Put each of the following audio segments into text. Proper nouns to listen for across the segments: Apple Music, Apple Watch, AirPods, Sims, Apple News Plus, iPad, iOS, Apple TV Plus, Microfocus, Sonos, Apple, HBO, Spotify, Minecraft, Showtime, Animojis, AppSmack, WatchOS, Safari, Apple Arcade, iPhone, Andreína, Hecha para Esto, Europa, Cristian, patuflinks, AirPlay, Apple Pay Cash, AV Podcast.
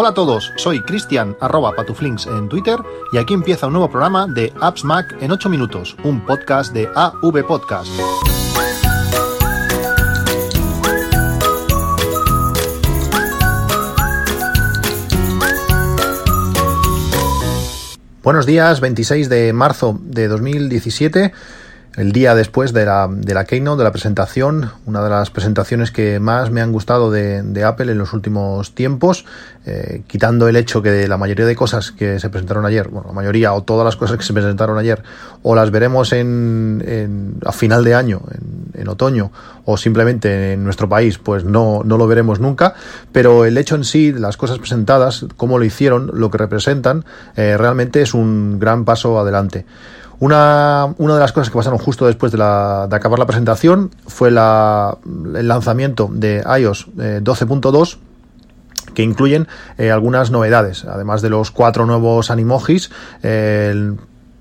Hola a todos, soy Cristian @patuflinks en Twitter y aquí empieza un nuevo programa de AppSmack en 8 minutos, un podcast de AV Podcast. Buenos días, 26 de marzo de 2017, el día después de la Keynote, de la presentación, una de las presentaciones que más me han gustado de Apple en los últimos tiempos, quitando el hecho que la mayoría de cosas que se presentaron ayer, bueno, la mayoría o todas las cosas que se presentaron ayer, o las veremos a final de año, en otoño, o simplemente en nuestro país, pues no lo veremos nunca, pero el hecho en sí, las cosas presentadas, cómo lo hicieron, lo que representan, realmente es un gran paso adelante. Una de las cosas que pasaron justo después de acabar la presentación fue el lanzamiento de iOS 12.2, que incluyen algunas novedades. Además de los 4 nuevos Animojis,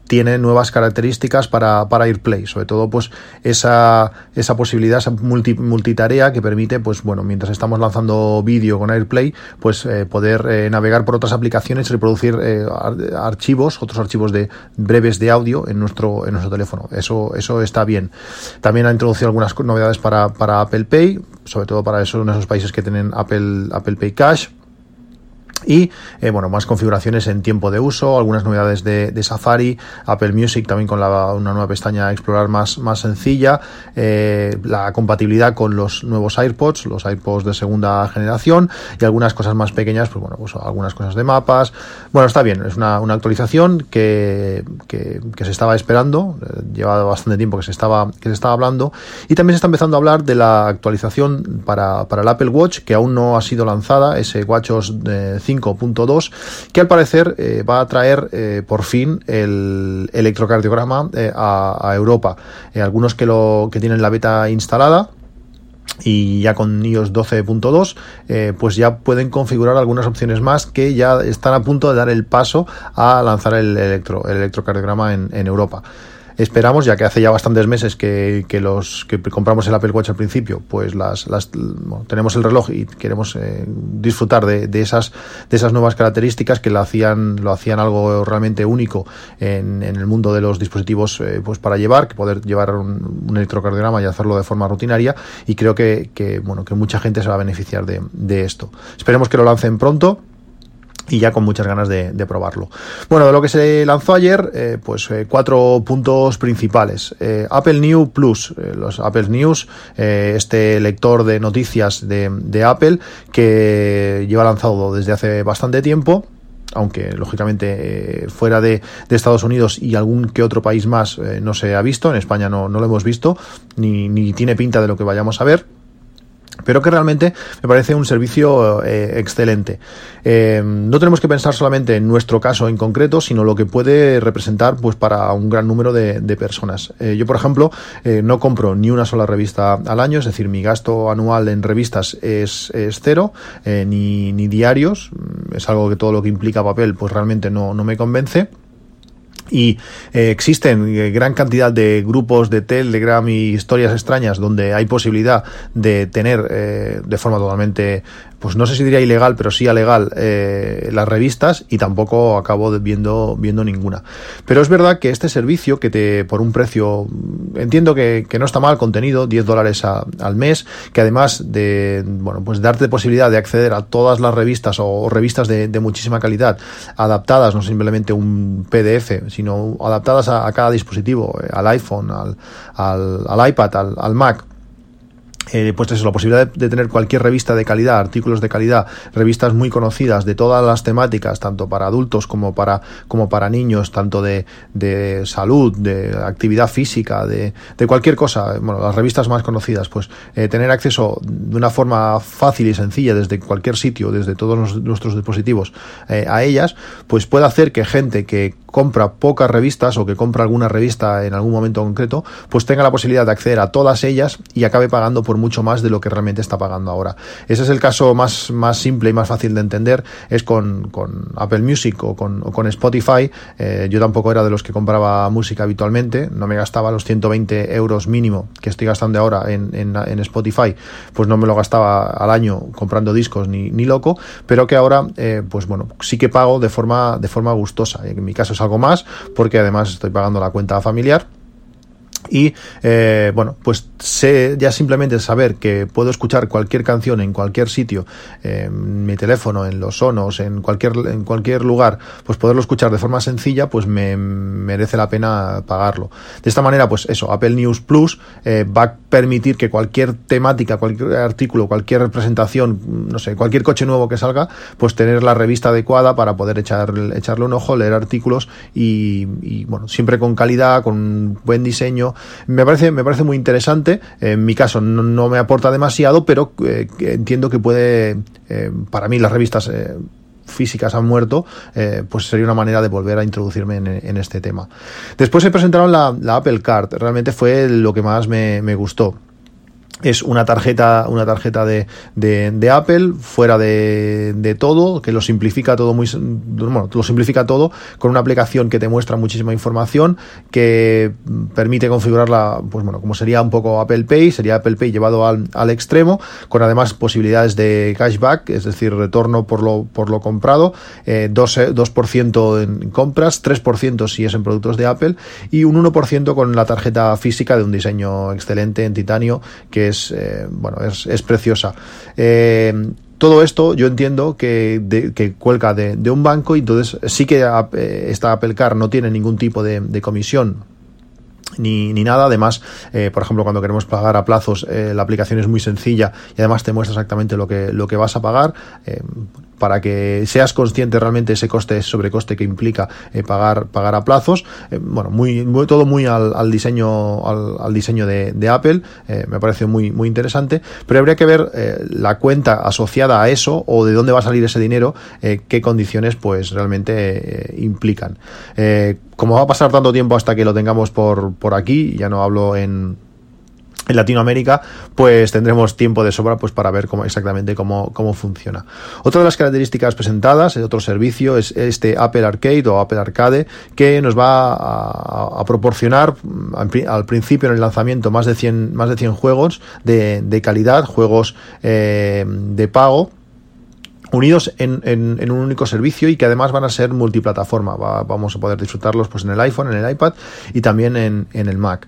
tiene nuevas características para AirPlay, sobre todo pues esa posibilidad, esa multitarea que permite, pues bueno, mientras estamos lanzando vídeo con AirPlay, pues poder navegar por otras aplicaciones y reproducir otros archivos de breves de audio en nuestro teléfono. Eso está bien. También ha introducido algunas novedades para Apple Pay, sobre todo para esos países que tienen Apple Pay Cash. Y más configuraciones en tiempo de uso, algunas novedades de Safari, Apple Music también con una nueva pestaña a explorar más sencilla, la compatibilidad con los nuevos AirPods, los AirPods de segunda generación y algunas cosas más pequeñas, pues algunas cosas de mapas. Bueno, está bien, es una actualización que se estaba esperando, lleva bastante tiempo que se estaba hablando, y también se está empezando a hablar de la actualización para el Apple Watch, que aún no ha sido lanzada, ese WatchOS 5.2, que al parecer va a traer por fin el electrocardiograma a Europa. Algunos que tienen la beta instalada y ya con iOS 12.2 pues ya pueden configurar algunas opciones más que ya están a punto de dar el paso a lanzar el electrocardiograma en Europa. Esperamos, ya que hace ya bastantes meses que los que compramos el Apple Watch al principio, pues tenemos el reloj y queremos disfrutar de esas nuevas características que lo hacían algo realmente único en el mundo de los dispositivos pues para llevar, que poder llevar un electrocardiograma y hacerlo de forma rutinaria, y creo que mucha gente se va a beneficiar de esto. Esperemos que lo lancen pronto y ya con muchas ganas de probarlo. Bueno, de lo que se lanzó ayer, 4 puntos principales. Apple News Plus, los Apple News, este lector de noticias de Apple que lleva lanzado desde hace bastante tiempo, aunque lógicamente fuera de Estados Unidos y algún que otro país más no se ha visto, en España no lo hemos visto, ni tiene pinta de lo que vayamos a ver, pero que realmente me parece un servicio excelente. No tenemos que pensar solamente en nuestro caso en concreto, sino lo que puede representar pues para un gran número de personas. Yo, por ejemplo, no compro ni una sola revista al año, es decir, mi gasto anual en revistas es cero, ni diarios, es algo que todo lo que implica papel pues realmente no me convence. Y existen gran cantidad de grupos de Telegram y historias extrañas donde hay posibilidad de tener de forma totalmente, pues no sé si diría ilegal, pero sí alegal, las revistas, y tampoco acabo viendo ninguna. Pero es verdad que este servicio por un precio, entiendo que no está mal contenido, $10 al mes, que además de, darte posibilidad de acceder a todas las revistas o revistas de muchísima calidad, adaptadas, no simplemente un PDF, sino adaptadas a cada dispositivo, al iPhone, al iPad, al Mac. Pues eso, la posibilidad de tener cualquier revista de calidad, artículos de calidad, revistas muy conocidas de todas las temáticas, tanto para adultos como para niños, tanto de salud, de actividad física, de cualquier cosa, las revistas más conocidas, pues tener acceso de una forma fácil y sencilla desde cualquier sitio, desde todos nuestros dispositivos a ellas, pues puede hacer que gente que compra pocas revistas o que compra alguna revista en algún momento concreto, pues tenga la posibilidad de acceder a todas ellas y acabe pagando por mucho más de lo que realmente está pagando ahora. Ese es el caso más simple y más fácil de entender, es con Apple Music o con Spotify. Yo tampoco era de los que compraba música habitualmente, no me gastaba los 120 euros mínimo que estoy gastando ahora en Spotify, pues no me lo gastaba al año comprando discos ni loco, pero que ahora pues bueno, sí que pago de forma gustosa. En mi caso es algo más, porque además estoy pagando la cuenta familiar. Y bueno, pues sé ya simplemente saber que puedo escuchar cualquier canción en cualquier sitio, en mi teléfono, en los Sonos, en cualquier lugar, pues poderlo escuchar de forma sencilla, pues me merece la pena pagarlo. De esta manera, pues eso, Apple News Plus va a permitir que cualquier temática, cualquier artículo, cualquier presentación, no sé, cualquier coche nuevo que salga, pues tener la revista adecuada para poder echarle un ojo, leer artículos y bueno, siempre con calidad, con buen diseño. Me parece muy interesante. En mi caso no me aporta demasiado, pero entiendo que puede, para mí las revistas físicas han muerto, pues sería una manera de volver a introducirme en este tema. Después se presentaron la Apple Card, realmente fue lo que más me gustó. Es una tarjeta de Apple fuera de todo, que lo simplifica todo con una aplicación que te muestra muchísima información, que permite configurarla, pues bueno, como sería un poco Apple Pay llevado al extremo, con además posibilidades de cashback, es decir, retorno por lo comprado, 2% en compras, 3% si es en productos de Apple, y un 1% con la tarjeta física de un diseño excelente en titanio, que es preciosa. Todo esto yo entiendo que cuelga de un banco, y entonces sí que esta Apple Card no tiene ningún tipo de comisión ni nada. Además, por ejemplo, cuando queremos pagar a plazos, la aplicación es muy sencilla y además te muestra exactamente lo que vas a pagar, para que seas consciente realmente ese coste, ese sobrecoste que implica pagar a plazos. Bueno, todo muy al diseño de Apple. Me parece muy, muy interesante, pero habría que ver la cuenta asociada a eso, o de dónde va a salir ese dinero, qué condiciones pues realmente implican. Como va a pasar tanto tiempo hasta que lo tengamos por aquí, ya no hablo en Latinoamérica, pues tendremos tiempo de sobra pues para ver cómo funciona. Otra de las características presentadas, otro servicio, es este Apple Arcade o Apple Arcade, que nos va a proporcionar al principio, en el lanzamiento, más de 100 juegos de calidad, juegos de pago, unidos en un único servicio, y que además van a ser multiplataforma. Vamos a poder disfrutarlos pues en el iPhone, en el iPad y también en el Mac.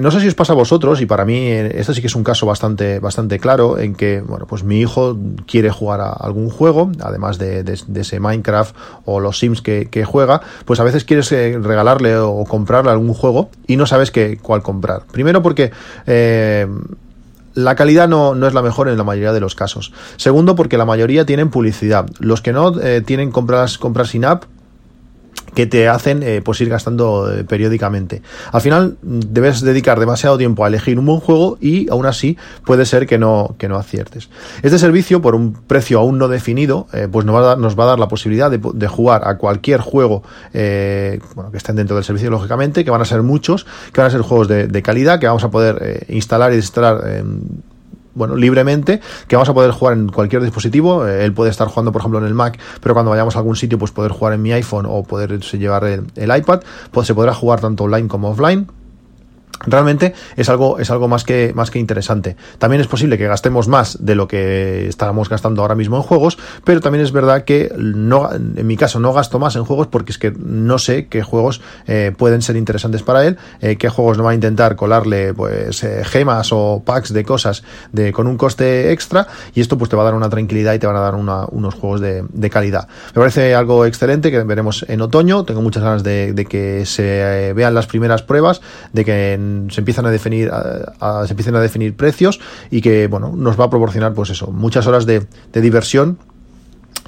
No sé si os pasa a vosotros, y para mí esto sí que es un caso bastante claro, en que bueno, pues mi hijo quiere jugar a algún juego, además de ese Minecraft o los Sims que juega, pues a veces quieres regalarle o comprarle algún juego y no sabes cuál comprar. Primero porque la calidad no es la mejor en la mayoría de los casos. Segundo, porque la mayoría tienen publicidad. Los que no tienen compras sin app, que te hacen pues ir gastando periódicamente. Al final debes dedicar demasiado tiempo a elegir un buen juego, y aún así puede ser que no aciertes. Este servicio, por un precio aún no definido, pues nos va a dar la posibilidad de jugar a cualquier juego que estén dentro del servicio, lógicamente, que van a ser muchos, que van a ser juegos de calidad, que vamos a poder instalar y desinstalar libremente, que vamos a poder jugar en cualquier dispositivo. Él puede estar jugando, por ejemplo, en el Mac, pero cuando vayamos a algún sitio, pues poder jugar en mi iPhone o poder llevar el iPad, pues se podrá jugar tanto online como offline. Realmente es algo más que interesante. También es posible que gastemos más de lo que estábamos gastando ahora mismo en juegos, pero también es verdad que en mi caso no gasto más en juegos, porque es que no sé qué juegos pueden ser interesantes para él, qué juegos no va a intentar colarle pues gemas o packs de cosas con un coste extra, y esto pues te va a dar una tranquilidad y te van a dar unos juegos de calidad. Me parece algo excelente, que veremos en otoño. Tengo muchas ganas de que se vean las primeras pruebas, de que se empiezan a definir precios, y que bueno, nos va a proporcionar pues eso, muchas horas de diversión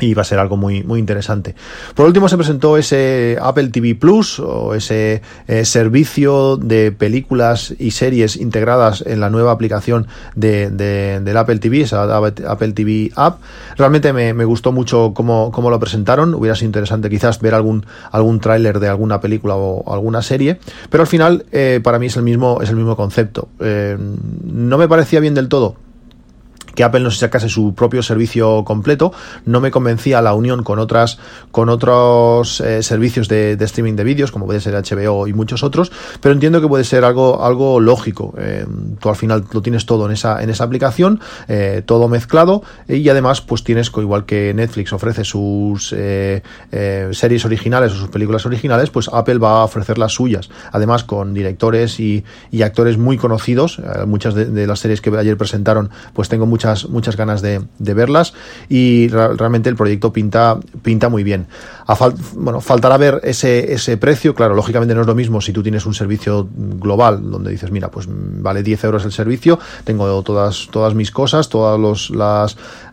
y va a ser algo muy, muy interesante. Por último, se presentó ese Apple TV Plus, o ese servicio de películas y series integradas en la nueva aplicación del Apple TV, esa Apple TV App. Realmente me gustó mucho cómo lo presentaron. Hubiera sido interesante quizás ver algún tráiler de alguna película o alguna serie, pero al final para mí es el mismo concepto. No me parecía bien del todo que Apple no se sacase su propio servicio completo. No me convencía la unión con otros servicios de streaming de vídeos, como puede ser HBO y muchos otros, pero entiendo que puede ser algo lógico. Tú al final lo tienes todo en esa aplicación, todo mezclado, y además pues tienes, igual que Netflix ofrece sus series originales o sus películas originales, pues Apple va a ofrecer las suyas, además con directores y actores muy conocidos. Muchas de las series que ayer presentaron, pues tengo muchas ganas de verlas, y realmente el proyecto pinta muy bien. Faltará ver ese precio. Claro, lógicamente no es lo mismo si tú tienes un servicio global donde dices, mira, pues vale 10 euros el servicio, tengo todas mis cosas, todas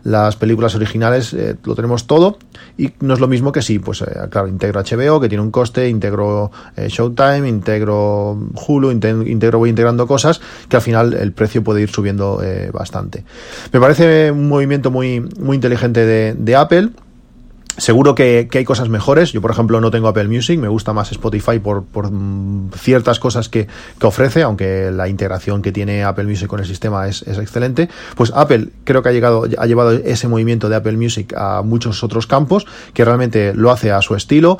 las películas originales, lo tenemos todo, y no es lo mismo que si, pues claro, integro HBO, que tiene un coste, integro Showtime, integro Hulu, voy integrando cosas, que al final el precio puede ir subiendo bastante. Me parece un movimiento muy, muy inteligente de Apple. Seguro que hay cosas mejores. Yo, por ejemplo, no tengo Apple Music, me gusta más Spotify por ciertas cosas que ofrece, aunque la integración que tiene Apple Music con el sistema es excelente. Pues Apple creo que ha llevado ese movimiento de Apple Music a muchos otros campos, que realmente lo hace a su estilo.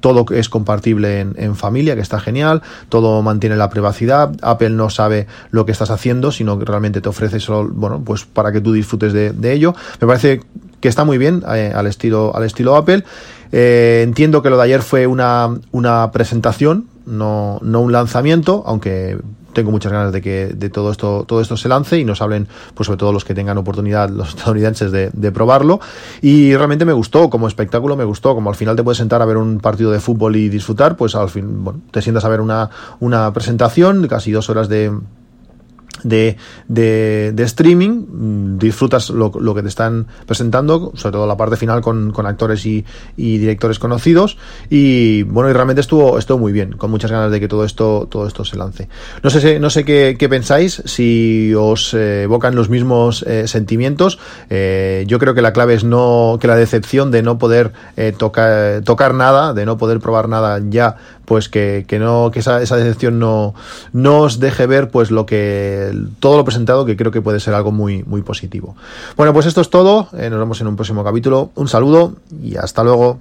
Todo es compartible en familia, que está genial, todo mantiene la privacidad. Apple no sabe lo que estás haciendo, sino que realmente te ofrece solo, pues para que tú disfrutes de ello. Me parece que está muy bien, al estilo Apple. Entiendo que lo de ayer fue una presentación, no un lanzamiento, aunque tengo muchas ganas de que todo esto se lance y nos hablen, pues sobre todo los que tengan oportunidad, los estadounidenses, de probarlo. Y realmente me gustó como espectáculo, me gustó como al final te puedes sentar a ver un partido de fútbol y disfrutar. Pues al fin, te sientas a ver una presentación, casi 2 horas de streaming. Disfrutas lo que te están presentando, sobre todo la parte final con actores y directores conocidos, y realmente estuvo muy bien, con muchas ganas de que todo esto se lance. No sé qué pensáis, si os evocan los mismos sentimientos. Yo creo que la clave es que la decepción de no poder tocar nada, de no poder probar nada ya, pues que esa decepción no os deje ver pues lo que todo lo presentado, que creo que puede ser algo muy, muy positivo. Bueno, pues esto es todo. Nos vemos en un próximo capítulo. Un saludo y hasta luego.